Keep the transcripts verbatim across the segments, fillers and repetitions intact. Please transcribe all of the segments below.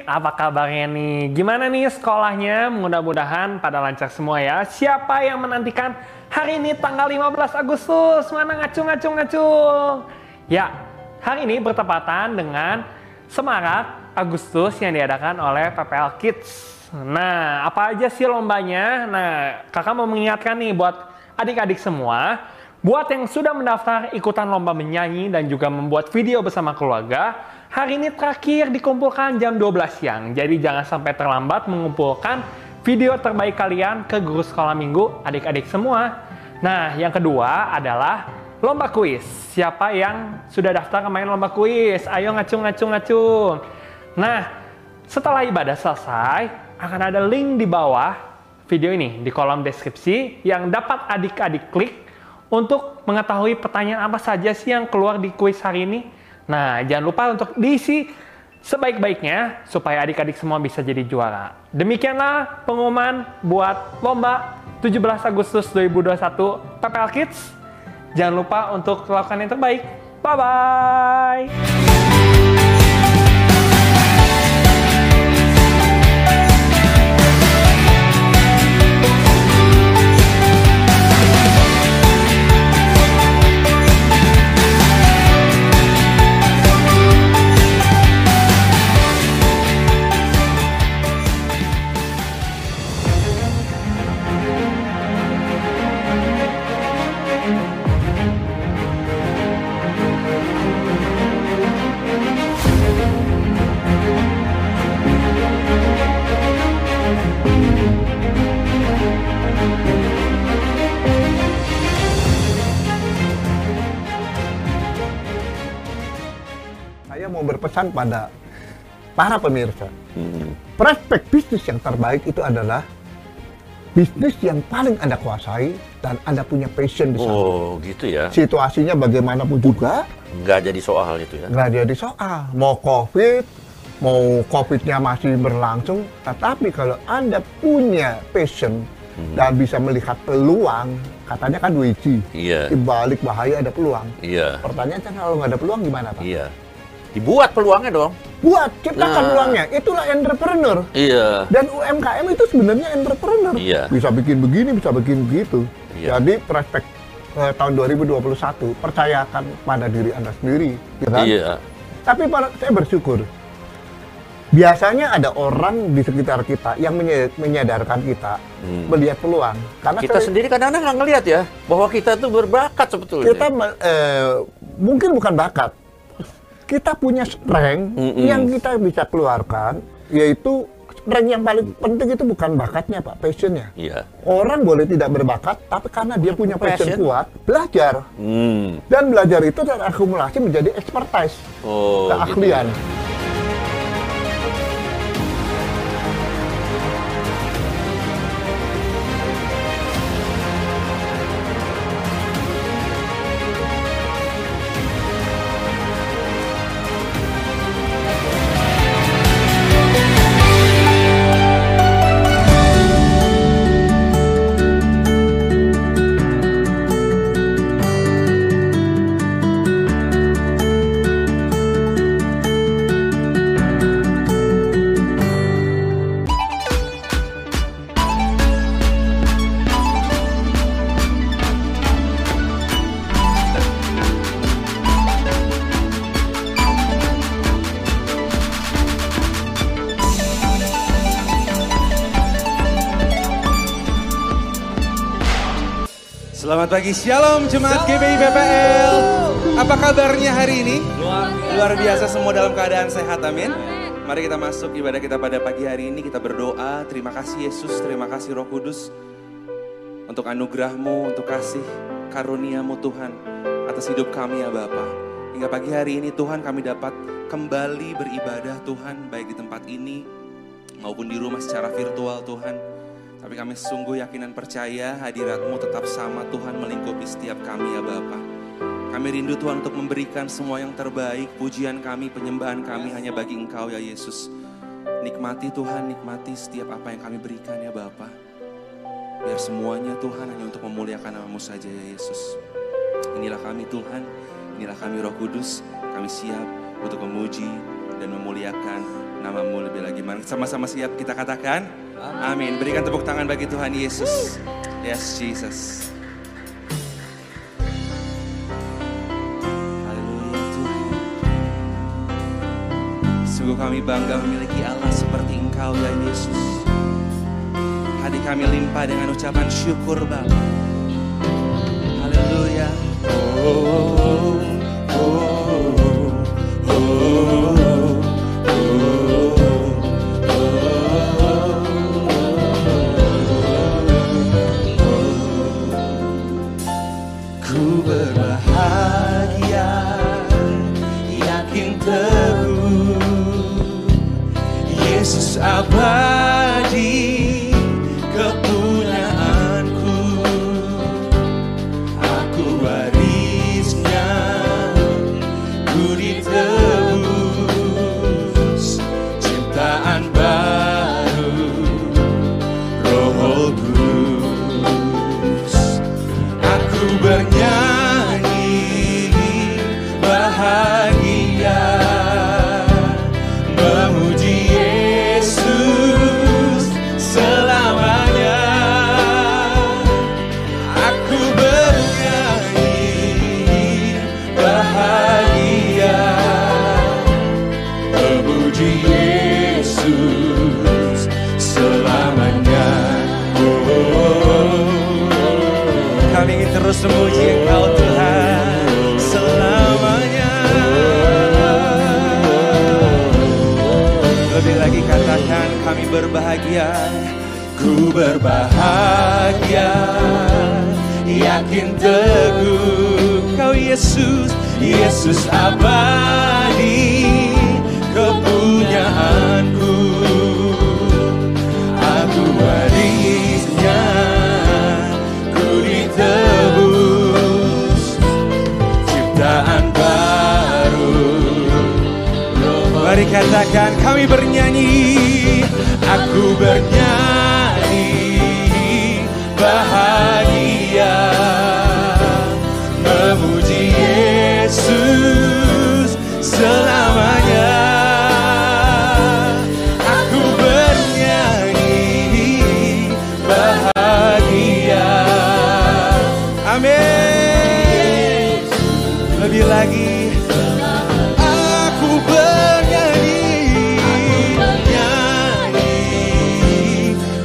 adik-adik, apa kabarnya nih? Gimana nih sekolahnya? Mudah-mudahan pada lancar semua ya. Siapa yang menantikan hari ini tanggal lima belas Agustus? Mana ngacung, ngacung, ngacung. Ya, hari ini bertepatan dengan Semarak Agustus yang diadakan oleh P P L Kids. Nah, apa aja sih lombanya? Nah, kakak mau mengingatkan nih buat adik-adik semua. Buat yang sudah mendaftar ikutan lomba menyanyi dan juga membuat video bersama keluarga, hari ini terakhir dikumpulkan jam dua belas siang. Jadi jangan sampai terlambat mengumpulkan video terbaik kalian ke guru sekolah minggu adik-adik semua. Nah, yang kedua adalah lomba kuis. Siapa yang sudah daftar main lomba kuis? Ayo ngacung, ngacung, ngacung. Nah, setelah ibadah selesai, akan ada link di bawah video ini di kolom deskripsi yang dapat adik-adik klik untuk mengetahui pertanyaan apa saja sih yang keluar di kuis hari ini. Nah, jangan lupa untuk diisi sebaik-baiknya supaya adik-adik semua bisa jadi juara. Demikianlah pengumuman buat lomba tujuh belas Agustus dua ribu dua puluh satu P P L Kids. Jangan lupa untuk lakukan yang terbaik. Bye-bye! Pesan pada para pemirsa, hmm. prospek bisnis yang terbaik itu adalah bisnis yang paling Anda kuasai dan Anda punya passion di sana. Oh, gitu ya. Situasinya bagaimanapun juga nggak jadi soal itu ya. Nggak jadi soal. Mau COVID, mau COVID-nya masih berlangsung, tetapi kalau Anda punya passion hmm. dan bisa melihat peluang, katanya kan wiji, yeah. di balik bahaya ada peluang. Iya. Yeah. Pertanyaannya kalau nggak ada peluang gimana Pak? Iya. Yeah. Dibuat peluangnya dong. Buat, ciptakan nah. peluangnya. Itulah entrepreneur. Iya. Dan U M K M itu sebenarnya entrepreneur. Iya. Bisa bikin begini, bisa bikin begitu. Iya. Jadi prospek eh, tahun dua ribu dua puluh satu, percayakan pada diri Anda sendiri. Ya kan? Iya. Tapi para, saya bersyukur. Biasanya ada orang di sekitar kita yang menyadarkan kita hmm. melihat peluang. Karena kita seri, sendiri kadang-kadang nggak ngelihat ya, bahwa kita tuh berbakat sebetulnya. Kita eh, mungkin bukan bakat. Kita punya strength Mm-mm. yang kita bisa keluarkan, yaitu strength yang paling penting itu bukan bakatnya Pak, passionnya. Iya. Orang boleh tidak berbakat, tapi karena dia punya passion, passion kuat, belajar. Mm. Dan belajar itu terakumulasi menjadi expertise, oh, keahlian. Gitu ya. Selamat pagi, Shalom Jemaat G B I B P L. Apa kabarnya hari ini? Luar biasa. Luar biasa, semua dalam keadaan sehat, amin. Amin. Mari kita masuk ibadah kita pada pagi hari ini. Kita berdoa, terima kasih Yesus, terima kasih Roh Kudus. Untuk anugerah-Mu, untuk kasih karunia-Mu Tuhan. Atas hidup kami ya Bapa. Hingga pagi hari ini Tuhan kami dapat kembali beribadah Tuhan. Baik di tempat ini maupun di rumah secara virtual Tuhan. Tapi kami sungguh yakin dan percaya hadirat-Mu tetap sama Tuhan melingkupi setiap kami ya Bapa. Kami rindu Tuhan untuk memberikan semua yang terbaik, pujian kami, penyembahan kami hanya bagi Engkau ya Yesus. Nikmati Tuhan, nikmati setiap apa yang kami berikan ya Bapa. Biar semuanya Tuhan hanya untuk memuliakan nama-Mu saja ya Yesus. Inilah kami Tuhan, inilah kami Roh Kudus, kami siap untuk memuji dan memuliakan namamu lebih lagi. Sama-sama siap kita katakan, amin. Berikan tepuk tangan bagi Tuhan Yesus. Yes, Jesus. Haleluya Tuhan. Sungguh kami bangga memiliki Allah seperti Engkau ya Yesus. Hati kami limpah dengan ucapan syukur Bapa. Haleluya. Oh, oh, oh, oh, oh. Yesus abadi kepunaanku, aku warisnya, ku ditebus, ciptaan baru, Roh Kudus, aku bernyanyi bahagia. Terus memuji Engkau Tuhan selamanya. Lebih lagi katakan kami berbahagia. Ku berbahagia, yakin teguh Kau Yesus. Yesus abadi kepunyaanku, aku warisnya, ku ditebus, ciptaan baru. Mari katakan kami bernyanyi, aku bernyanyi bahagia, memuji Yesus selamanya. Amin. Lebih lagi, aku bernyanyi, nyanyi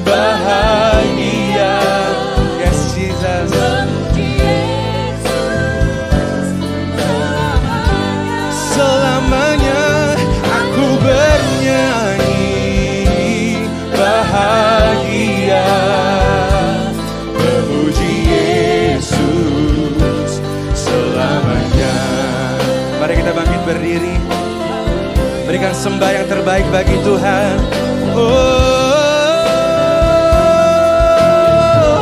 bahagia. Yes, Jesus. Selamanya aku bernyanyi bahagia, memuji Yesus selamanya. Mari kita bangkit berdiri, berikan sembah yang terbaik bagi Tuhan. Oh, oh, oh,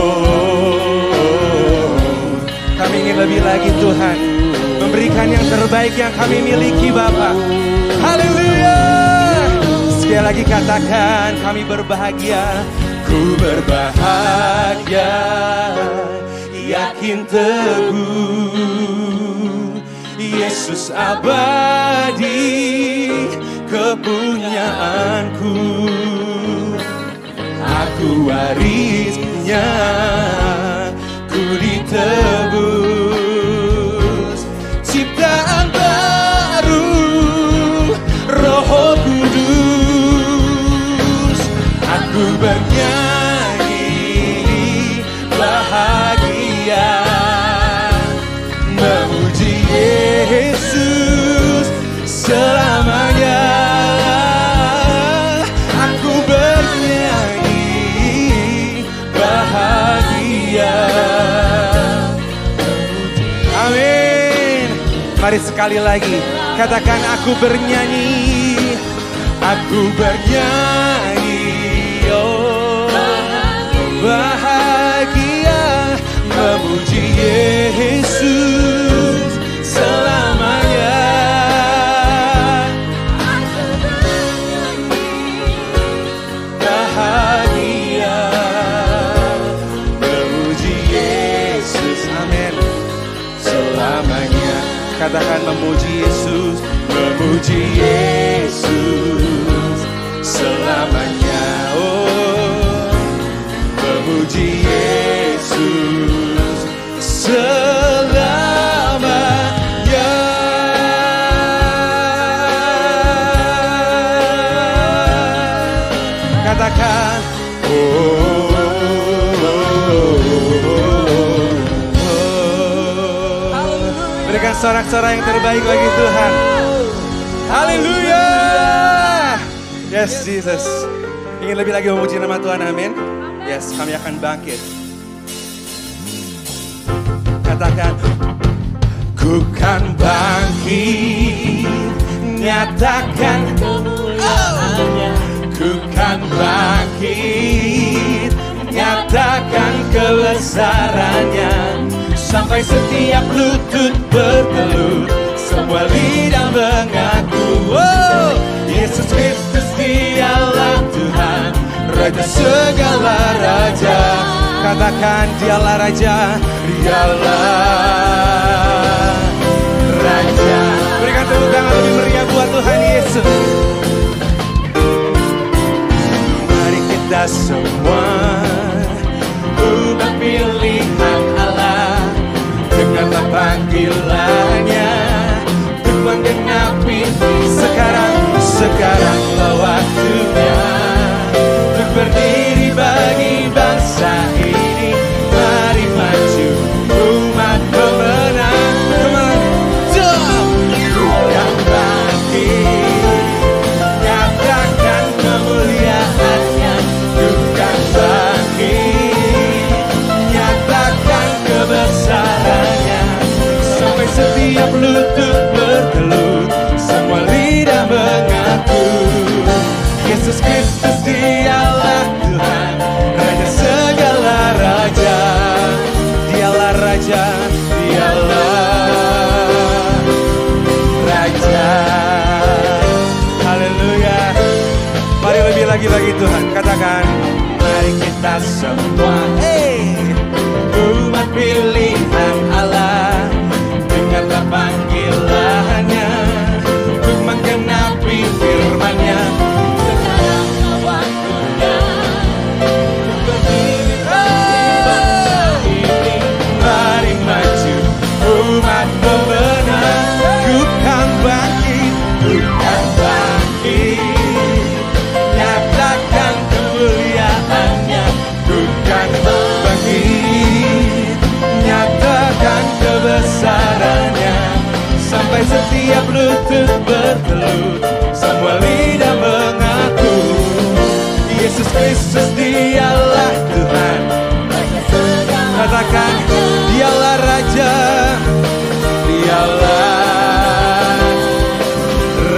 oh. Kami ingin lebih lagi Tuhan, memberikan yang terbaik yang kami miliki Bapa. Haleluya. Sekali lagi katakan kami berbahagia. Ku berbahagia, yakin teguh Yesus abadi kepunyaanku, aku warisnya, ku ditebus, ciptaan baru Roh Kudus. Ku bernyanyi bahagia, memuji Yesus selamanya. Aku bernyanyi bahagia, amin. Mari sekali lagi katakan aku bernyanyi, aku bernyanyi bahagia, memuji Yesus selamanya. Aku bernyanyi bahagia, memuji Yesus, amin, selamanya. Katakan memuji Yesus, memuji Yesus selamanya. Oh, memuji Yesus selamanya. Katakan, oh. Sorak-sorak yang terbaik bagi Tuhan. Haleluya. Yes, Jesus. Ingin lebih lagi memuji nama Tuhan, amin. Yes, kami akan bangkit. Katakan, ku kan bangkit, nyatakan kemuliaannya. Ku kan bangkit, nyatakan kelesarannya. Sampai setiap lutut bertelur, semua lidah mengaku, oh, Yesus Kristus dialah Tuhan, Raja segala Raja. Katakan, dialah Raja, dialah Raja. Berikan tepuk tangan lebih meriah buat Tuhan Yesus. Mari kita semua ubah pilihan Allah. Dengarlah panggilannya untuk menggenapi. Sekarang, sekarang waktunya untuk berdiri bagi bangsa ini. Mari maju umat pemenang. Kemana? Jom! Yang bagi nyatakan kemuliaannya. Bukan bagi nyatakan kebesaran. Setiap lutut bertelur, semua lidah mengaku, Yesus Kristus dialah Tuhan, Raja segala Raja. Dialah Raja, dialah Raja. Haleluya. Mari lebih lagi bagi Tuhan. Katakan, mari kita semua, hey, umat pilihan Allah. Dengarlah panggilannya untuk menggenapi firman-Nya. Sekarang waktunya untuk berdiri bagi bangsa ini. Mari maju umat pemenang. Bukan bagi, bukan bagi, nyatakan kemuliaannya. Bukan bagi, nyatakan kebesarannya. Sampai setiap lutut bertelur, semua lidah mengaku, Yesus Kristus dialah Tuhan. Katakan, dialah Raja, dialah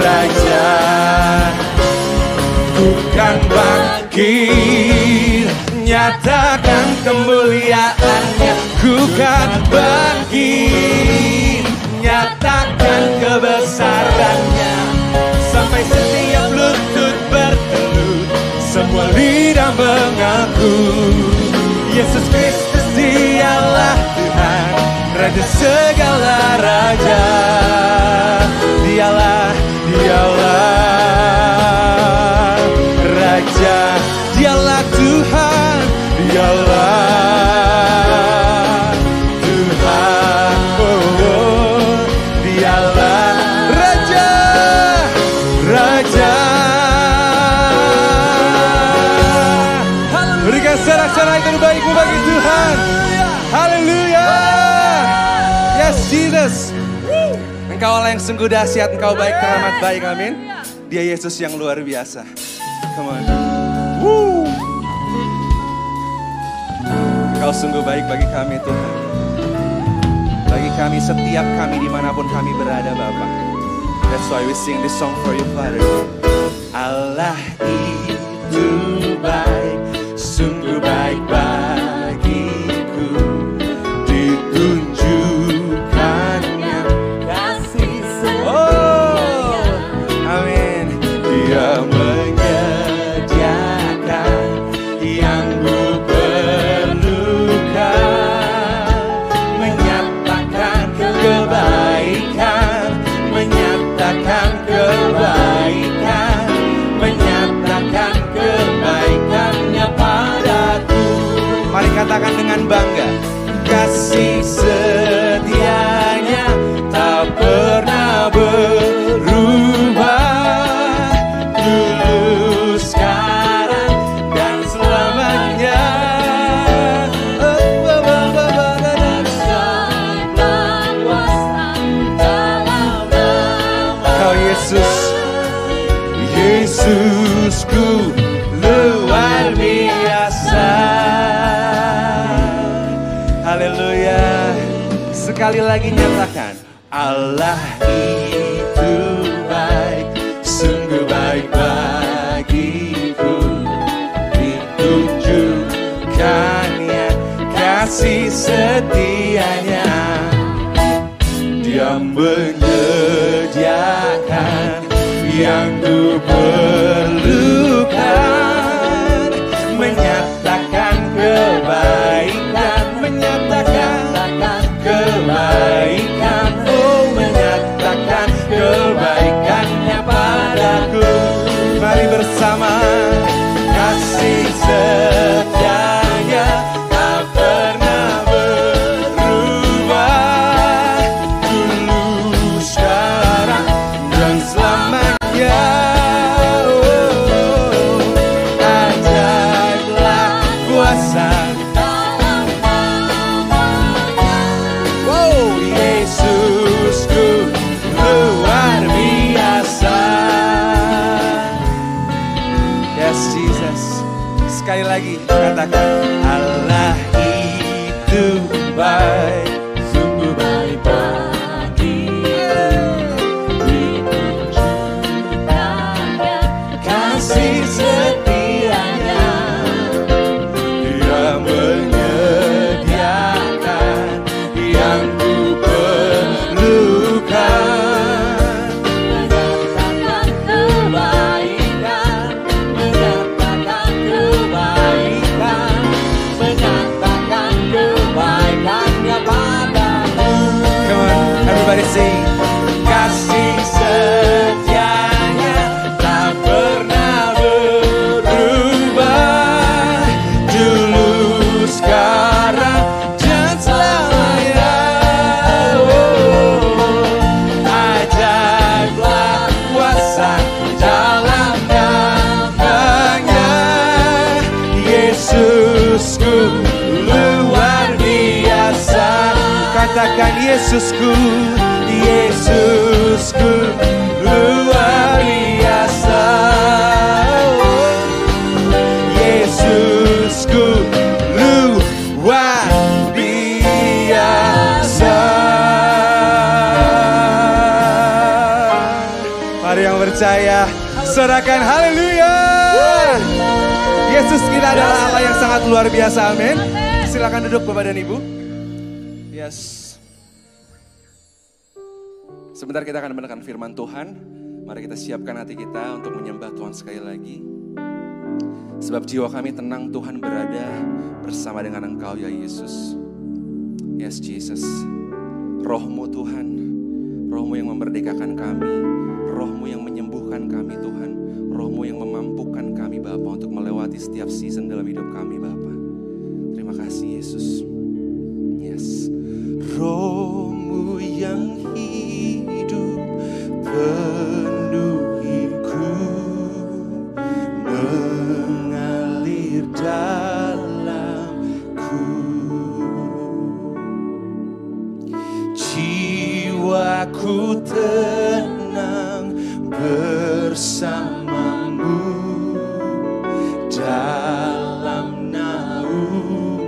Raja. Bukan bangkit, nyatakan kemuliaannya. Bukan bangkit, nyatakan kebesarannya. Sampai setiap lutut bertelur, semua lidah mengaku, Yesus Kristus dialah Tuhan, Raja segala Raja. Dialah, dialah Raja. Dialah Tuhan, dialah Tuhan, oh, oh, dialah Raja, Raja. Berikan sorak-sorai terbaikmu bagi Tuhan. Haleluya. Yes, Jesus. Engkau Allah yang sungguh dahsyat, Engkau baik, teramat baik, amin. Dia Yesus yang luar biasa. Come on. Woo. Kau sungguh baik bagi kami, Tuhan. Bagi kami, setiap kami, dimanapun kami berada, Bapa. That's why we sing this song for you, Father. Allah itu baik, sungguh baik bagiku. Ditunjukkannya kasih setia. Oh, amin. Dia Kebaikan katakan dengan bangga, kasih setianya tak pernah berubah. Sekali lagi nyatakan, Allah itu baik, sungguh baik bagiku, ditunjukkannya kasih setianya, Dia menyediakan yang ku perlukan, menyatakan kebaikan, menyatakan kebaikan-Mu, menyatakan kebaikan-Nya padaku. Mari bersama, kasih setia-Nya tak pernah berubah, dulu sekarang dan selamanya. Ajaiblah kuasa. Sekali lagi katakan, Allah itu baik, sungguh baik bagiku, ditunjukkannya kasih setianya, Dia menyediakan yang ku perlukan. Kasih setia-Nya tak pernah berubah, dulu sekarang dan selamanya. Oh, ajaiblah kuasa dalam nama-Nya, Yesusku luar biasa. Katakan, Yesusku, Yesusku luar biasa, Yesusku luar biasa. Mari yang percaya serahkan haleluya. Yesus kita adalah Allah yang sangat luar biasa, amin. Silakan duduk Bapak dan Ibu. Yes. Sebentar kita akan mendengarkan firman Tuhan. Mari kita siapkan hati kita untuk menyembah Tuhan sekali lagi. Sebab jiwa kami tenang, Tuhan berada bersama dengan Engkau ya Yesus. Yes Jesus. Roh-Mu Tuhan, Roh-Mu yang memerdekakan kami, Roh-Mu yang menyembuhkan kami Tuhan, Roh-Mu yang memampukan kami Bapa untuk melewati setiap season dalam hidup kami Bapa. Terima kasih Yesus. Yes. Roh-Mu yang penuhiku, mengalir dalamku, jiwaku tenang bersamamu, dalam naunganmu.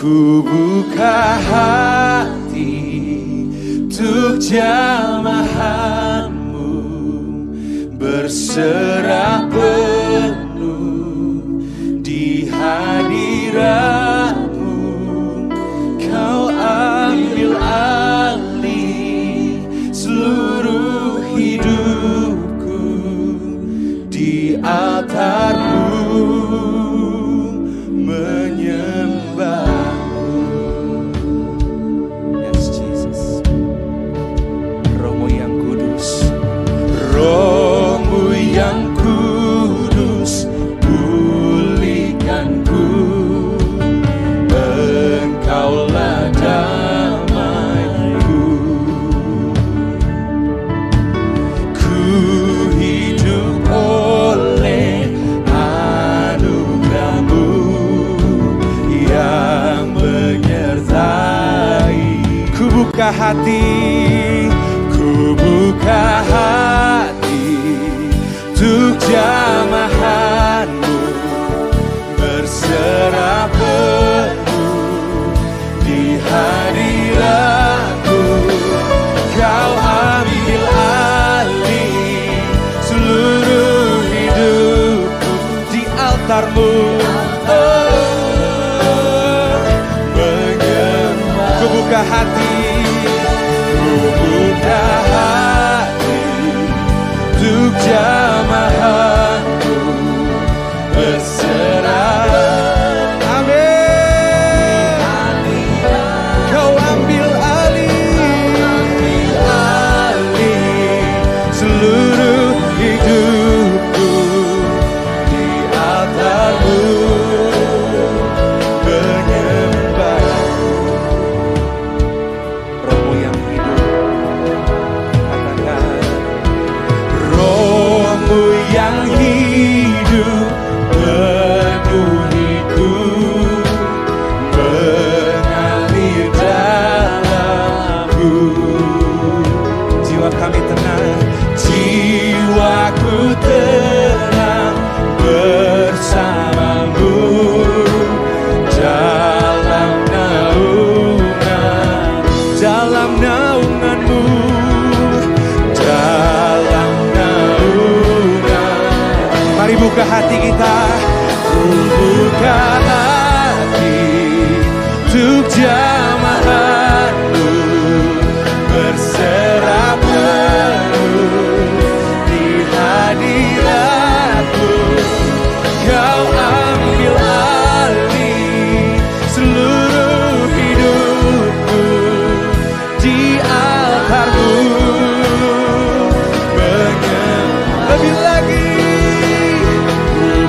Ku buka hati untuk jamahan-Mu, berserah penuh di hadirat-Mu, Kau ambil alih seluruh hidupku di altar-Mu, menyembah. Roh-Mu hati, ku buka hati untuk jamahanmu, berserah penuh di hadiratmu. Kau ambil alih seluruh hidupku di altarmu. Ku buka hati, ku buka hati untuk jamahanku, berserah. Amin. Kau ambil alih, alih seluruh hidupku di altarmu. Buka hati kita, ku buka hati untuk jamahanmu, berserah penuh di hadiratmu. Kau ambil alih seluruh hidupku di altarmu. Mengembang lebih lagi.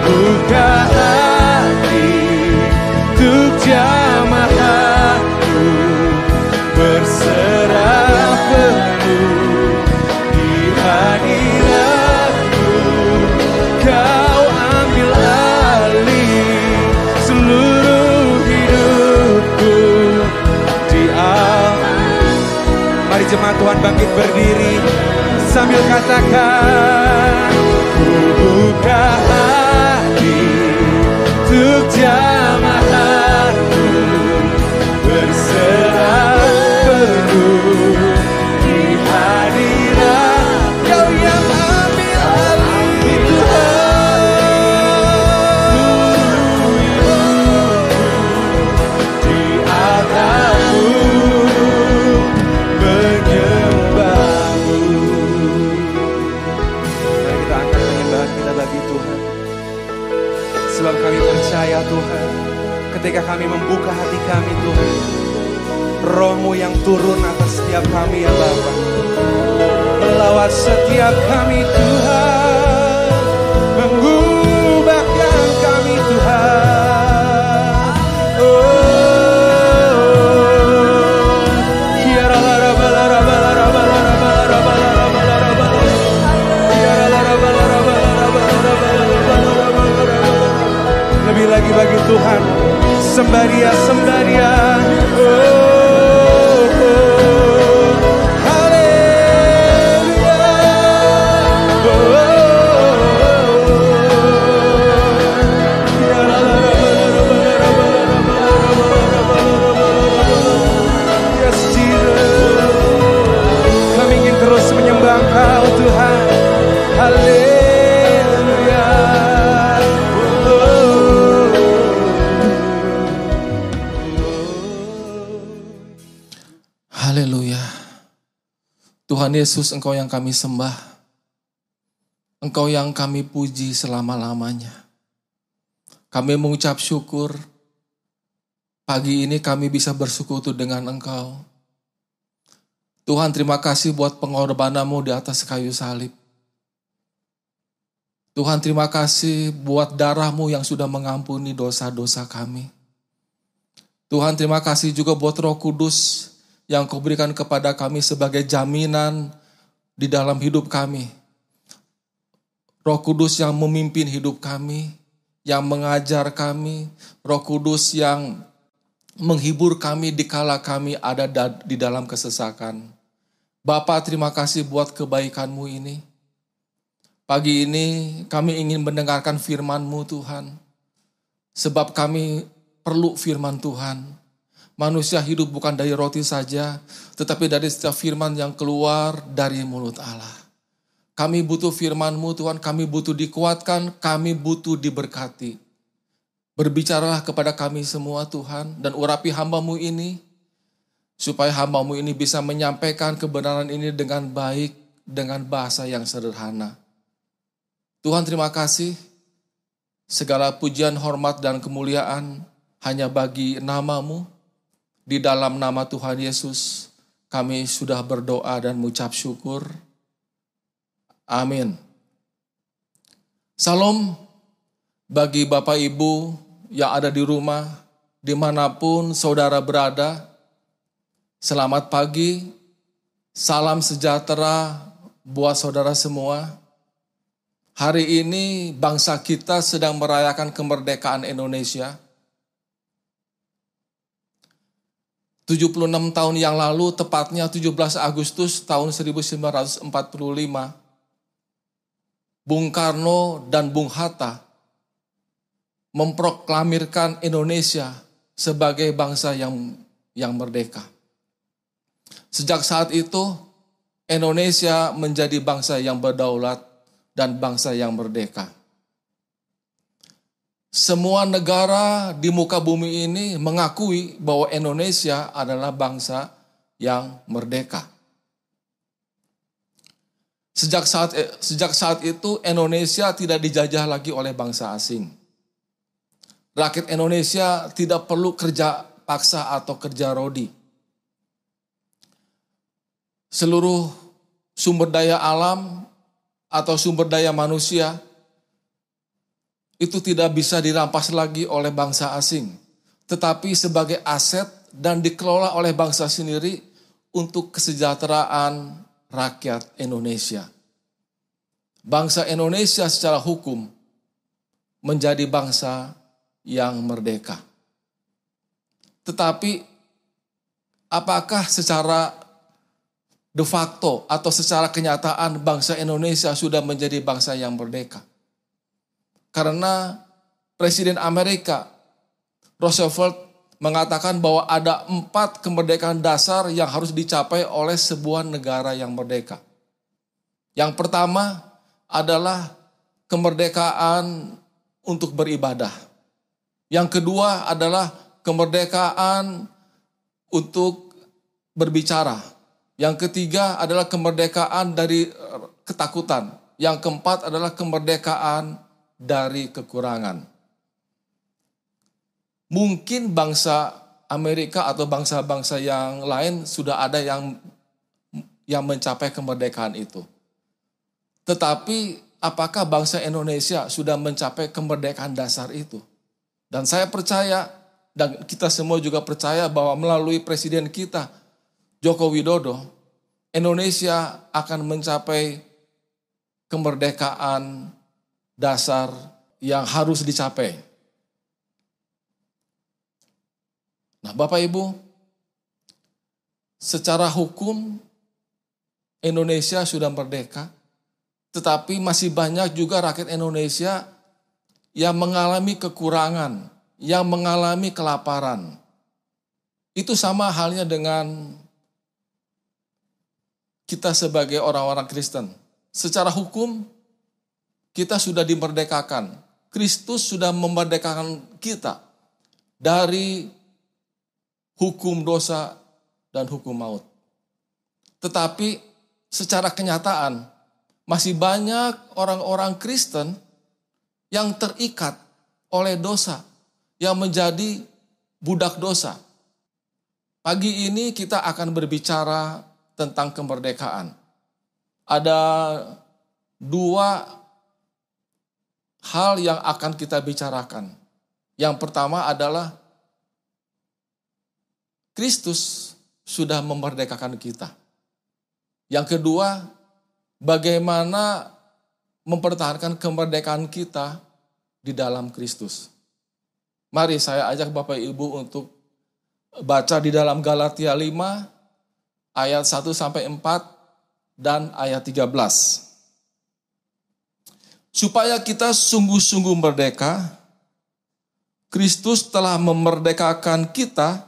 Buka hati untuk jamahanku, berserah penuh di hadiratmu. Kau ambil alih seluruh hidupku di alam. Mari jemaat Tuhan bangkit berdiri sambil katakan, ku buka hati untuk jamahanku, berserah penuh di hadirat. Kau yang ambil alih Tuhanku, di atasku menyembahmu. Mari kita angkat penyembahan kita bagi Tuhan. Sebab kami percaya Tuhan, ketika kami membuka hati kami Tuhan, Roh-Mu yang turun atas setiap kami ya Bapa, melawat setiap kami Tuhan, mengubahkan kami Tuhan. Oh, ya raba raba raba raba raba raba raba raba ya raba raba raba raba raba. Lebih lagi bagi Tuhan, sembah Dia, sembah Dia. Oh, oh, haleluya. Oh, oh, oh. Ya raba raba raba raba raba raba. Yes, Jesus. Kami ingin terus menyembah Engkau Tuhan. Haleluya. Tuhan Yesus, Engkau yang kami sembah, Engkau yang kami puji selama-lamanya. Kami mengucap syukur, pagi ini kami bisa bersekutu dengan Engkau. Tuhan, terima kasih buat pengorbanan-Mu di atas kayu salib. Tuhan, terima kasih buat darah-Mu yang sudah mengampuni dosa-dosa kami. Tuhan, terima kasih juga buat Roh Kudus yang Kau berikan kepada kami sebagai jaminan di dalam hidup kami. Roh Kudus yang memimpin hidup kami, yang mengajar kami, Roh Kudus yang menghibur kami dikala kami ada di dalam kesesakan. Bapa, terima kasih buat kebaikan-Mu ini. Pagi ini kami ingin mendengarkan firman-Mu, Tuhan. Sebab kami perlu firman Tuhan. Manusia hidup bukan dari roti saja, tetapi dari setiap firman yang keluar dari mulut Allah. Kami butuh firman-Mu, Tuhan. Kami butuh dikuatkan, kami butuh diberkati. Berbicaralah kepada kami semua, Tuhan. Dan urapi hamba-Mu ini, supaya hamba-Mu ini bisa menyampaikan kebenaran ini dengan baik, dengan bahasa yang sederhana. Tuhan, terima kasih. Segala pujian, hormat, dan kemuliaan hanya bagi nama-Mu. Di dalam nama Tuhan Yesus, kami sudah berdoa dan mengucap syukur. Amin. Salam bagi Bapak Ibu yang ada di rumah, dimanapun saudara berada. Selamat pagi, salam sejahtera buat saudara semua. Hari ini bangsa kita sedang merayakan kemerdekaan Indonesia. tujuh puluh enam tahun yang lalu, tepatnya tujuh belas Agustus tahun seribu sembilan ratus empat puluh lima, Bung Karno dan Bung Hatta memproklamirkan Indonesia sebagai bangsa yang yang merdeka. Sejak saat itu, Indonesia menjadi bangsa yang berdaulat dan bangsa yang merdeka. Semua negara di muka bumi ini mengakui bahwa Indonesia adalah bangsa yang merdeka. Sejak saat sejak saat itu Indonesia tidak dijajah lagi oleh bangsa asing. Rakyat Indonesia tidak perlu kerja paksa atau kerja rodi. Seluruh sumber daya alam atau sumber daya manusia, itu tidak bisa dirampas lagi oleh bangsa asing. Tetapi sebagai aset dan dikelola oleh bangsa sendiri untuk kesejahteraan rakyat Indonesia. Bangsa Indonesia secara hukum menjadi bangsa yang merdeka. Tetapi apakah secara de facto atau secara kenyataan bangsa Indonesia sudah menjadi bangsa yang merdeka? Karena Presiden Amerika Roosevelt mengatakan bahwa ada empat kemerdekaan dasar yang harus dicapai oleh sebuah negara yang merdeka. Yang pertama adalah kemerdekaan untuk beribadah. Yang kedua adalah kemerdekaan untuk berbicara. Yang ketiga adalah kemerdekaan dari ketakutan. Yang keempat adalah kemerdekaan dari kekurangan. Mungkin bangsa Amerika atau bangsa-bangsa yang lain sudah ada yang yang mencapai kemerdekaan itu. Tetapi apakah bangsa Indonesia sudah mencapai kemerdekaan dasar itu? Dan saya percaya, dan kita semua juga percaya bahwa melalui presiden kita, Joko Widodo, Indonesia akan mencapai kemerdekaan dasar yang harus dicapai. Nah, Bapak Ibu, secara hukum Indonesia sudah merdeka, tetapi masih banyak juga rakyat Indonesia yang mengalami kekurangan, yang mengalami kelaparan. Itu sama halnya dengan kita sebagai orang-orang Kristen. Secara hukum, kita sudah dimerdekakan. Kristus sudah memerdekakan kita dari hukum dosa dan hukum maut. Tetapi secara kenyataan, masih banyak orang-orang Kristen yang terikat oleh dosa, yang menjadi budak dosa. Pagi ini kita akan berbicara tentang kemerdekaan. Ada dua hal yang akan kita bicarakan. Yang pertama adalah Kristus sudah memerdekakan kita. Yang kedua, bagaimana mempertahankan kemerdekaan kita di dalam Kristus. Mari saya ajak Bapak Ibu untuk Baca di dalam Galatia lima ayat satu sampai empat dan ayat tiga belas. Supaya kita sungguh-sungguh merdeka, Kristus telah memerdekakan kita,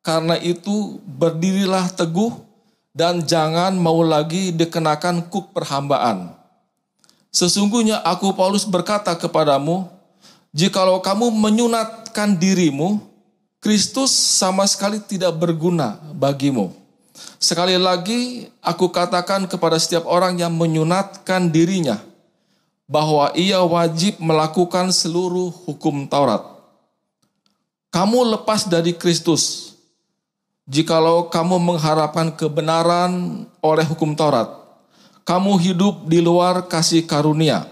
karena itu berdirilah teguh dan jangan mau lagi dikenakan kuk perhambaan. Sesungguhnya aku Paulus berkata kepadamu, jikalau kamu menyunatkan dirimu, Kristus sama sekali tidak berguna bagimu. Sekali lagi aku katakan kepada setiap orang yang menyunatkan dirinya, bahwa ia wajib melakukan seluruh hukum Taurat. Kamu lepas dari Kristus, jikalau kamu mengharapkan kebenaran oleh hukum Taurat. Kamu hidup di luar kasih karunia.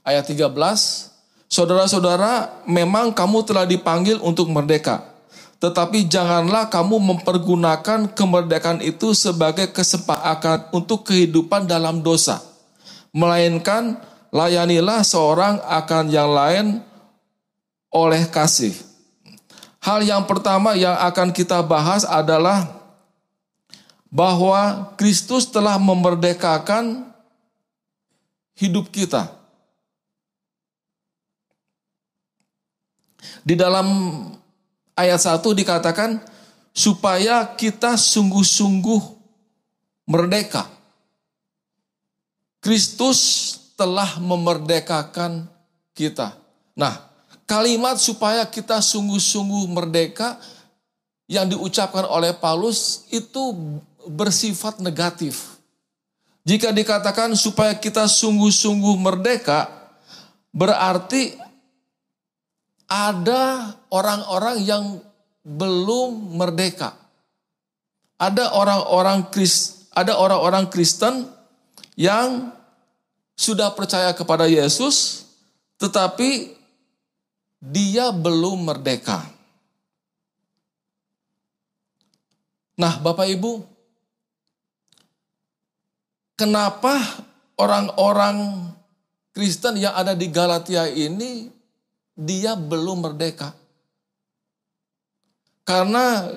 Ayat tiga belas, saudara-saudara, memang kamu telah dipanggil untuk merdeka. Tetapi janganlah kamu mempergunakan kemerdekaan itu sebagai kesempatan untuk kehidupan dalam dosa. Melainkan layanilah seorang akan yang lain oleh kasih. Hal yang pertama yang akan kita bahas adalah bahwa Kristus telah memerdekakan hidup kita. Di dalam ayat satu dikatakan, supaya kita sungguh-sungguh merdeka. Kristus telah memerdekakan kita. Nah, kalimat supaya kita sungguh-sungguh merdeka yang diucapkan oleh Paulus itu bersifat negatif. Jika dikatakan supaya kita sungguh-sungguh merdeka, berarti ada orang-orang yang belum merdeka. Ada orang-orang Kristen, ada orang-orang Kristen yang sudah percaya kepada Yesus, tetapi dia belum merdeka. Nah, Bapak Ibu, kenapa orang-orang Kristen yang ada di Galatia ini dia belum merdeka? Karena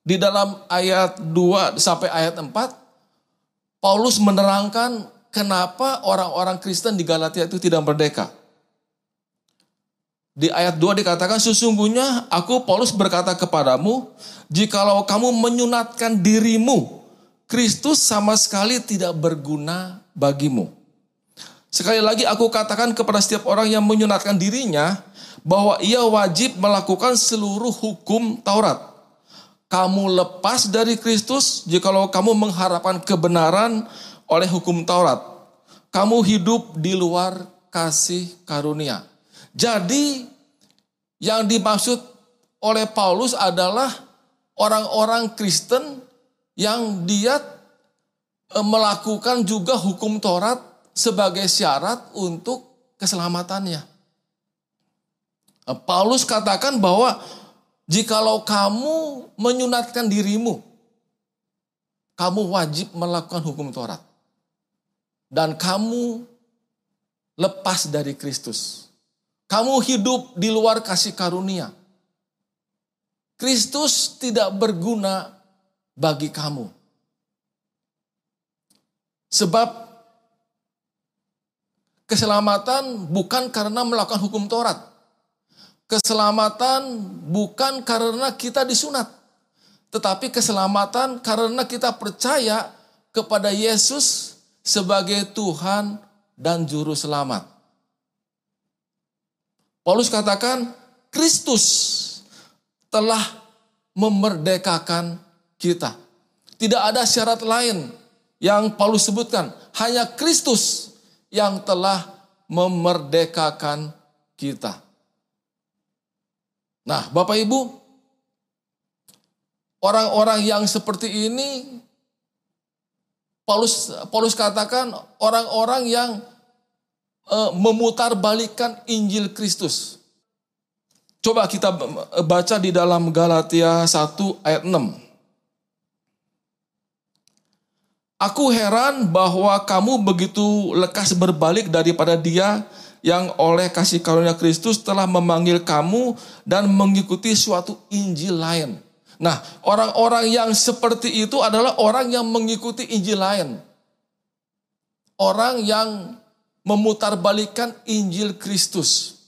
di dalam ayat dua sampai ayat empat, Paulus menerangkan kenapa orang-orang Kristen di Galatia itu tidak merdeka. Di ayat dua dikatakan, sesungguhnya aku Paulus berkata kepadamu, jikalau kamu menyunatkan dirimu, Kristus sama sekali tidak berguna bagimu. Sekali lagi aku katakan kepada setiap orang yang menyunatkan dirinya, bahwa ia wajib melakukan seluruh hukum Taurat. Kamu lepas dari Kristus, jikalau kamu mengharapkan kebenaran oleh hukum Taurat. Kamu hidup di luar kasih karunia. Jadi yang dimaksud oleh Paulus adalah orang-orang Kristen yang dia melakukan juga hukum Taurat sebagai syarat untuk keselamatannya. Paulus katakan bahwa jikalau kamu menyunatkan dirimu, kamu wajib melakukan hukum Taurat. Dan kamu lepas dari Kristus. Kamu hidup di luar kasih karunia. Kristus tidak berguna bagi kamu. Sebab keselamatan bukan karena melakukan hukum Taurat. Keselamatan bukan karena kita disunat. Tetapi keselamatan karena kita percaya kepada Yesus sebagai Tuhan dan Juru Selamat. Paulus katakan, Kristus telah memerdekakan kita. Tidak ada syarat lain yang Paulus sebutkan. Hanya Kristus yang telah memerdekakan kita. Nah, Bapak Ibu, orang-orang yang seperti ini, Paulus, Paulus katakan orang-orang yang memutarbalikkan Injil Kristus. Coba kita baca di dalam Galatia satu ayat enam. Aku heran bahwa kamu begitu lekas berbalik daripada dia yang oleh kasih karunia Kristus telah memanggil kamu dan mengikuti suatu Injil lain. Nah, orang-orang yang seperti itu adalah orang yang mengikuti Injil lain. Orang yang memutarbalikkan Injil Kristus.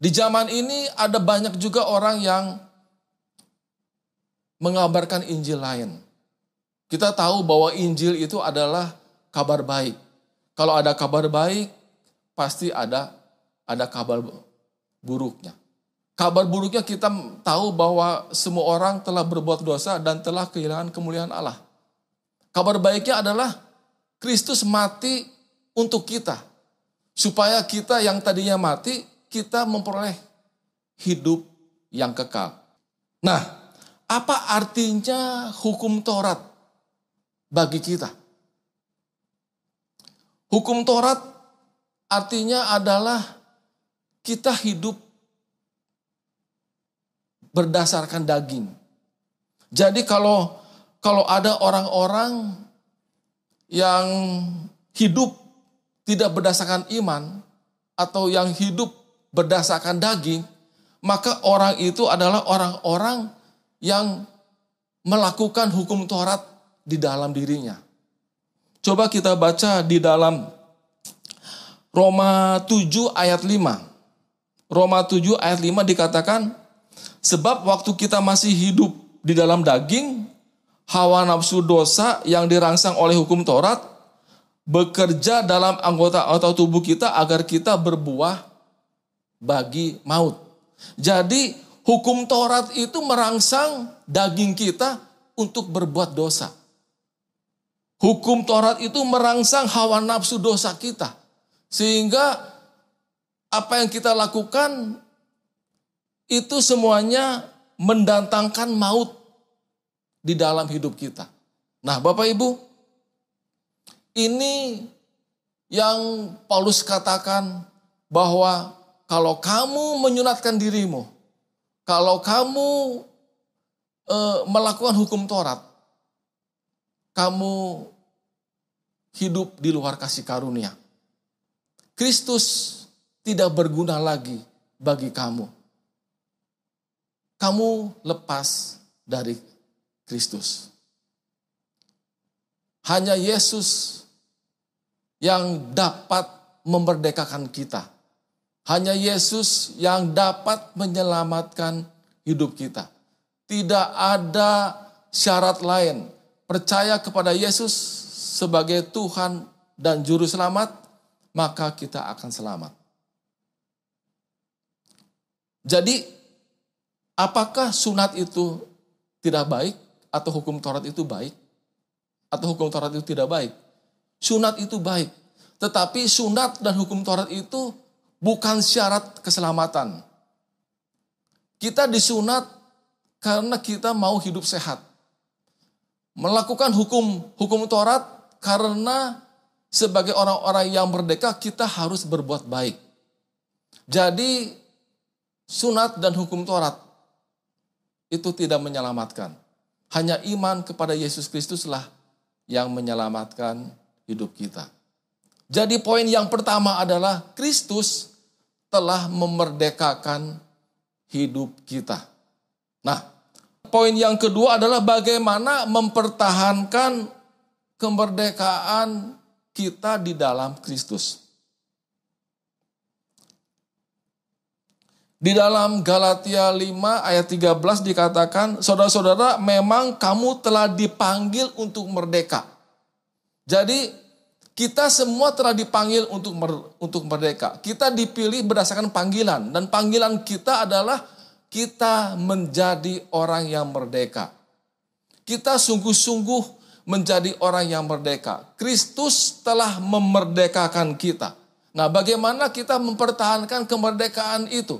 Di zaman ini ada banyak juga orang yang mengabarkan Injil lain. Kita tahu bahwa Injil itu adalah kabar baik. Kalau ada kabar baik, pasti ada ada kabar buruknya. Kabar buruknya kita tahu bahwa semua orang telah berbuat dosa dan telah kehilangan kemuliaan Allah. Kabar baiknya adalah Kristus mati untuk kita. Supaya kita yang tadinya mati, kita memperoleh hidup yang kekal. Nah, apa artinya hukum Taurat bagi kita? Hukum Taurat artinya adalah kita hidup berdasarkan daging. Jadi kalau kalau ada orang-orang yang hidup tidak berdasarkan iman atau yang hidup berdasarkan daging, maka orang itu adalah orang-orang yang melakukan hukum Taurat di dalam dirinya. Coba kita baca di dalam Roma tujuh ayat lima. Roma tujuh ayat lima dikatakan, sebab waktu kita masih hidup di dalam daging, hawa nafsu dosa yang dirangsang oleh hukum Taurat bekerja dalam anggota-anggota tubuh kita agar kita berbuah bagi maut. Jadi hukum Taurat itu merangsang daging kita untuk berbuat dosa. Hukum Taurat itu merangsang hawa nafsu dosa kita. Sehingga apa yang kita lakukan itu semuanya mendatangkan maut di dalam hidup kita. Nah, Bapak Ibu, ini yang Paulus katakan bahwa kalau kamu menyunatkan dirimu, kalau kamu e, melakukan hukum Taurat, kamu hidup di luar kasih karunia. Kristus tidak berguna lagi bagi kamu. Kamu lepas dari Kristus. Hanya Yesus yang dapat memerdekakan kita. Hanya Yesus yang dapat menyelamatkan hidup kita. Tidak ada syarat lain. Percaya kepada Yesus sebagai Tuhan dan Juru Selamat, maka kita akan selamat. Jadi, apakah sunat itu tidak baik atau hukum Taurat itu baik? Atau hukum Taurat itu tidak baik? Sunat itu baik. Tetapi sunat dan hukum Taurat itu bukan syarat keselamatan. Kita disunat karena kita mau hidup sehat. Melakukan hukum hukum Taurat karena sebagai orang-orang yang merdeka kita harus berbuat baik. Jadi sunat dan hukum Taurat itu tidak menyelamatkan. Hanya iman kepada Yesus Kristuslah yang menyelamatkan hidup kita. Jadi poin yang pertama adalah Kristus telah memerdekakan hidup kita. Nah, poin yang kedua adalah bagaimana mempertahankan kemerdekaan kita di dalam Kristus. Di dalam Galatia lima ayat tiga belas dikatakan, saudara-saudara memang kamu telah dipanggil untuk merdeka. Jadi kita semua telah dipanggil untuk mer- untuk merdeka. Kita dipilih berdasarkan panggilan. Dan panggilan kita adalah kita menjadi orang yang merdeka. Kita sungguh-sungguh menjadi orang yang merdeka. Kristus telah memerdekakan kita. Nah, bagaimana kita mempertahankan kemerdekaan itu?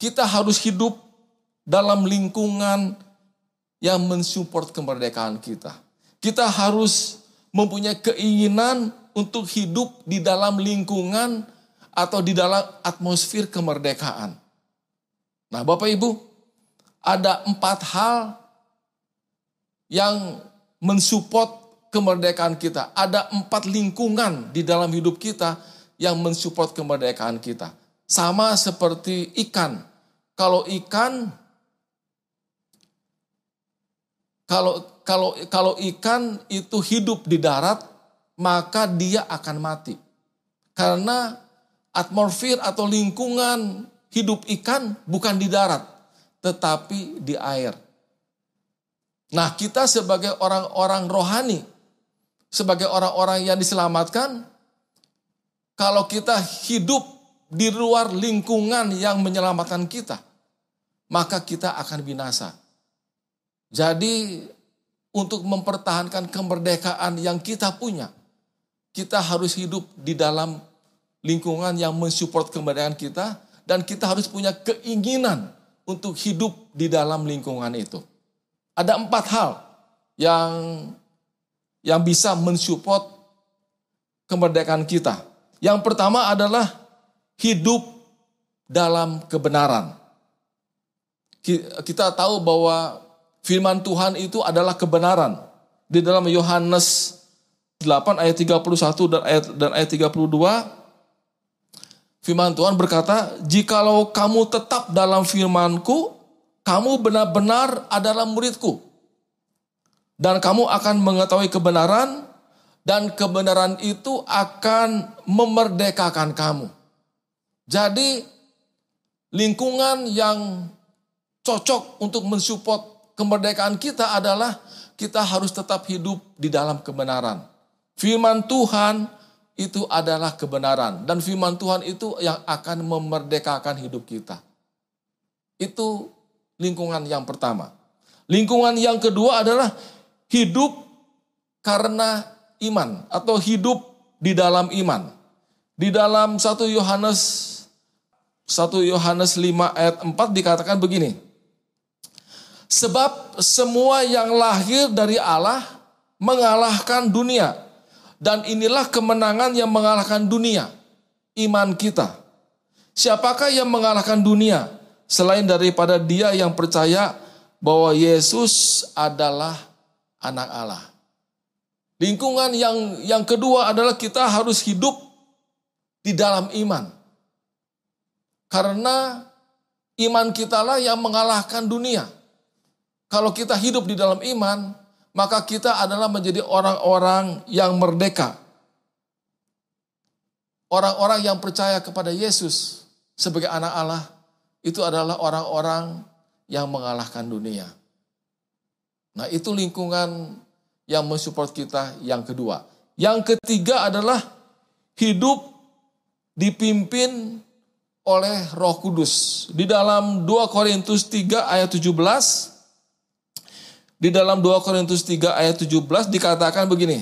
Kita harus hidup dalam lingkungan yang mensupport kemerdekaan kita. Kita harus mempunyai keinginan untuk hidup di dalam lingkungan atau di dalam atmosfer kemerdekaan. Nah, Bapak Ibu, ada empat hal yang mensupport kemerdekaan kita. Ada empat lingkungan di dalam hidup kita yang mensupport kemerdekaan kita. Sama seperti ikan. Kalau ikan, kalau kalau kalau ikan itu hidup di darat, maka dia akan mati. Karena atmosfer atau lingkungan hidup ikan bukan di darat, tetapi di air. Nah, kita sebagai orang-orang rohani, sebagai orang-orang yang diselamatkan, kalau kita hidup di luar lingkungan yang menyelamatkan kita, maka kita akan binasa. Jadi, untuk mempertahankan kemerdekaan yang kita punya, kita harus hidup di dalam lingkungan yang mensupport kemerdekaan kita, dan kita harus punya keinginan untuk hidup di dalam lingkungan itu. Ada empat hal yang yang bisa mensupport kemerdekaan kita. Yang pertama adalah hidup dalam kebenaran. Kita tahu bahwa firman Tuhan itu adalah kebenaran. Di dalam Yohanes delapan ayat tiga puluh satu dan ayat, dan ayat tiga puluh dua, firman Tuhan berkata, "Jikalau kamu tetap dalam firman-Ku, kamu benar-benar adalah murid-Ku. Dan kamu akan mengetahui kebenaran, dan kebenaran itu akan memerdekakan kamu." Jadi, lingkungan yang cocok untuk mensupport kemerdekaan kita adalah kita harus tetap hidup di dalam kebenaran. Firman Tuhan itu adalah kebenaran. Dan firman Tuhan itu yang akan memerdekakan hidup kita. Itu lingkungan yang pertama. Lingkungan yang kedua adalah hidup karena iman. Atau hidup di dalam iman. Di dalam satu Yohanes satu Yohanes lima ayat empat dikatakan begini. Sebab semua yang lahir dari Allah mengalahkan dunia. Dan inilah kemenangan yang mengalahkan dunia, iman kita. Siapakah yang mengalahkan dunia selain daripada dia yang percaya bahwa Yesus adalah anak Allah. Lingkungan yang yang kedua adalah kita harus hidup di dalam iman. Karena iman kitalah yang mengalahkan dunia. Kalau kita hidup di dalam iman, maka kita adalah menjadi orang-orang yang merdeka. Orang-orang yang percaya kepada Yesus sebagai anak Allah, itu adalah orang-orang yang mengalahkan dunia. Nah, itu lingkungan yang mensupport kita yang kedua. Yang ketiga adalah hidup dipimpin oleh Roh Kudus. Di dalam dua Korintus tiga ayat tujuh belas, Di dalam dua Korintus tiga ayat tujuh belas dikatakan begini.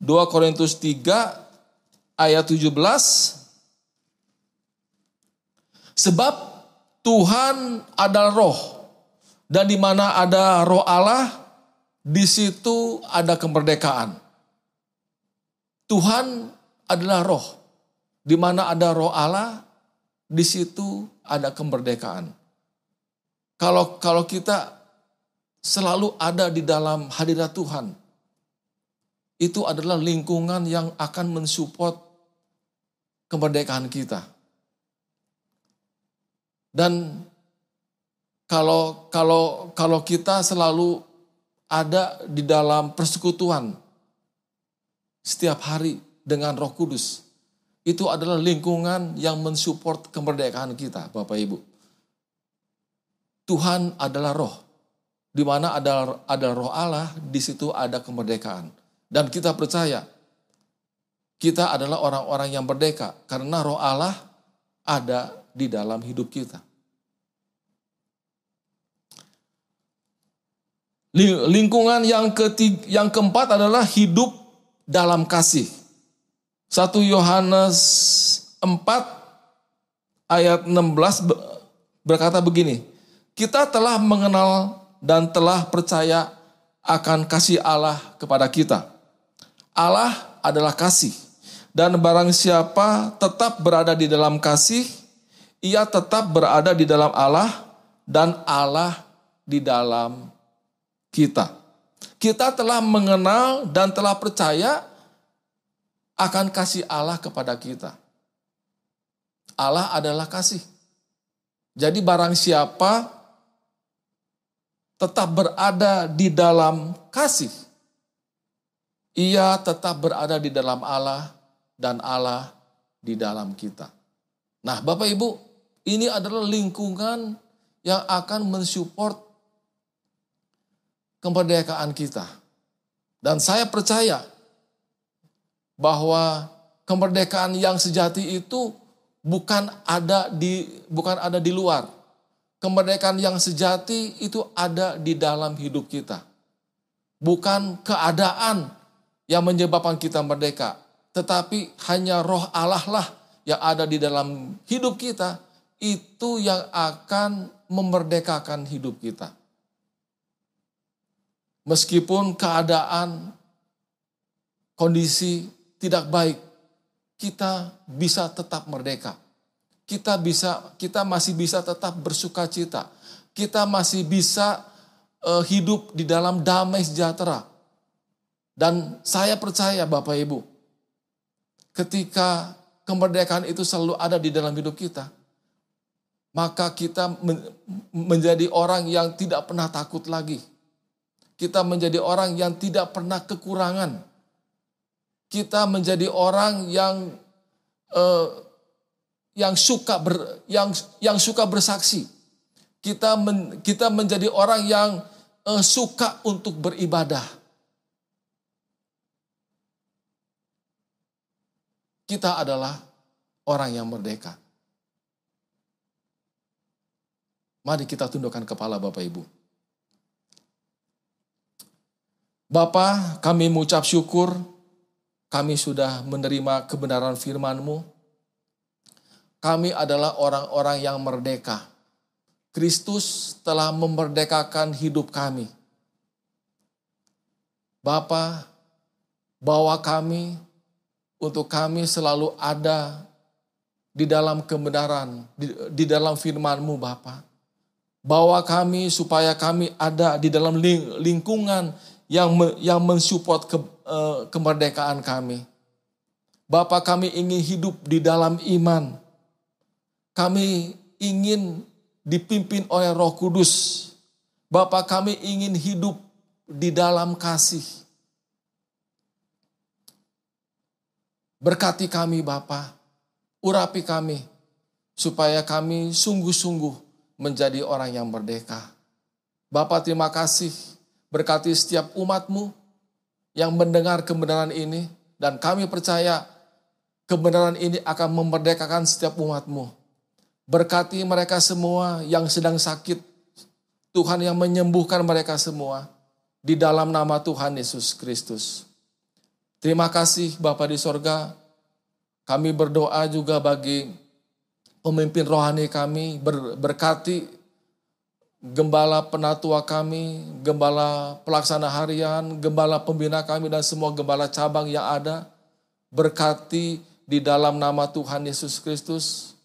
dua Korintus tiga ayat tujuh belas. Sebab Tuhan adalah roh. Dan di mana ada roh Allah, di situ ada kemerdekaan. Tuhan adalah roh. Di mana ada roh Allah, di situ ada kemerdekaan. Kalau kalau kita selalu ada di dalam hadirat Tuhan, itu adalah lingkungan yang akan mensupport kemerdekaan kita. Dan kalau kalau kalau kita selalu ada di dalam persekutuan setiap hari dengan Roh Kudus, itu adalah lingkungan yang mensupport kemerdekaan kita, Bapak Ibu. Tuhan adalah roh. Di mana ada, ada roh Allah, di situ ada kemerdekaan. Dan kita percaya, kita adalah orang-orang yang merdeka. Karena roh Allah ada di dalam hidup kita. Lingkungan yang ketiga, yang keempat adalah hidup dalam kasih. satu Yohanes empat ayat enam belas berkata begini. Kita telah mengenal dan telah percaya akan kasih Allah kepada kita. Allah adalah kasih. Dan barang siapa tetap berada di dalam kasih, ia tetap berada di dalam Allah dan Allah di dalam kita. Kita telah mengenal dan telah percaya akan kasih Allah kepada kita. Allah adalah kasih. Jadi barang siapa tetap berada di dalam kasih, ia tetap berada di dalam Allah dan Allah di dalam kita. Nah, Bapak Ibu, ini adalah lingkungan yang akan mensupport kemerdekaan kita. Dan saya percaya bahwa kemerdekaan yang sejati itu bukan ada di bukan ada di luar. Kemerdekaan yang sejati itu ada di dalam hidup kita. Bukan keadaan yang menyebabkan kita merdeka, tetapi hanya roh Allah lah yang ada di dalam hidup kita, itu yang akan memerdekakan hidup kita. Meskipun keadaan, kondisi tidak baik, kita bisa tetap merdeka. Kita bisa, kita masih bisa tetap bersuka cita. Kita masih bisa uh, hidup di dalam damai sejahtera. Dan saya percaya Bapak Ibu, ketika kemerdekaan itu selalu ada di dalam hidup kita, maka kita men- menjadi orang yang tidak pernah takut lagi. Kita menjadi orang yang tidak pernah kekurangan. Kita menjadi orang yang eh, yang suka ber, yang yang suka bersaksi. Kita men, kita menjadi orang yang eh, suka untuk beribadah. Kita adalah orang yang merdeka. Mari kita tundukkan kepala Bapak Ibu. Bapa, kami mengucap syukur, kami sudah menerima kebenaran firman-Mu. Kami adalah orang-orang yang merdeka. Kristus telah memerdekakan hidup kami. Bapa, bawa kami untuk kami selalu ada di dalam kebenaran, di, di dalam firman-Mu Bapa. Bawa kami supaya kami ada di dalam ling, lingkungan yang yang mensupport ke, uh, kemerdekaan kami. Bapa, kami ingin hidup di dalam iman. Kami ingin dipimpin oleh Roh Kudus. Bapa, kami ingin hidup di dalam kasih. Berkati kami Bapa, urapi kami supaya kami sungguh-sungguh menjadi orang yang merdeka. Bapa, terima kasih. Berkati setiap umat-Mu yang mendengar kebenaran ini. Dan kami percaya kebenaran ini akan memerdekakan setiap umat-Mu. Berkati mereka semua yang sedang sakit. Tuhan yang menyembuhkan mereka semua. Di dalam nama Tuhan Yesus Kristus. Terima kasih Bapa di sorga. Kami berdoa juga bagi pemimpin rohani kami. Berkati Gembala penatua kami, gembala pelaksana harian, gembala pembina kami dan semua gembala cabang yang ada. Berkati di dalam nama Tuhan Yesus Kristus.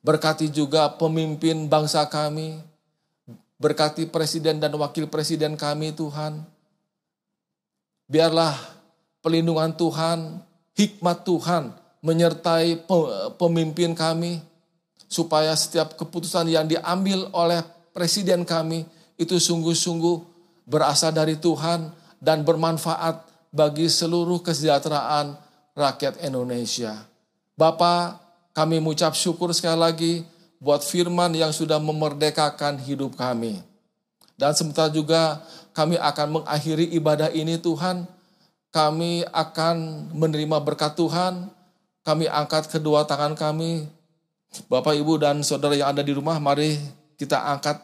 Berkati juga pemimpin bangsa kami. Berkati presiden dan wakil presiden kami Tuhan. Biarlah pelindungan Tuhan, hikmat Tuhan menyertai pemimpin kami. Supaya setiap keputusan yang diambil oleh Presiden kami itu sungguh-sungguh berasal dari Tuhan dan bermanfaat bagi seluruh kesejahteraan rakyat Indonesia. Bapa, kami mengucap syukur sekali lagi buat firman yang sudah memerdekakan hidup kami. Dan sementara juga kami akan mengakhiri ibadah ini Tuhan. Kami akan menerima berkat Tuhan. Kami angkat kedua tangan kami. Bapak, Ibu, dan saudara yang ada di rumah, mari kita angkat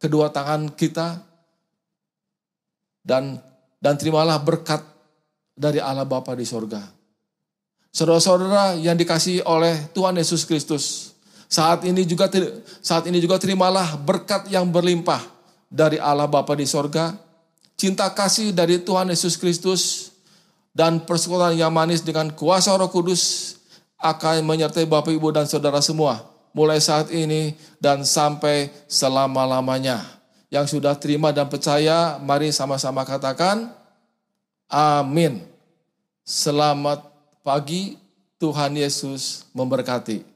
kedua tangan kita dan dan terimalah berkat dari Allah Bapa di sorga. Saudara-saudara yang dikasihi oleh Tuhan Yesus Kristus, saat ini juga saat ini juga terimalah berkat yang berlimpah dari Allah Bapa di sorga, cinta kasih dari Tuhan Yesus Kristus dan persekutuan yang manis dengan kuasa Roh Kudus akan menyertai Bapak, Ibu, dan saudara semua. Mulai saat ini dan sampai selama-lamanya. Yang sudah terima dan percaya, mari sama-sama katakan, amin. Selamat pagi, Tuhan Yesus memberkati.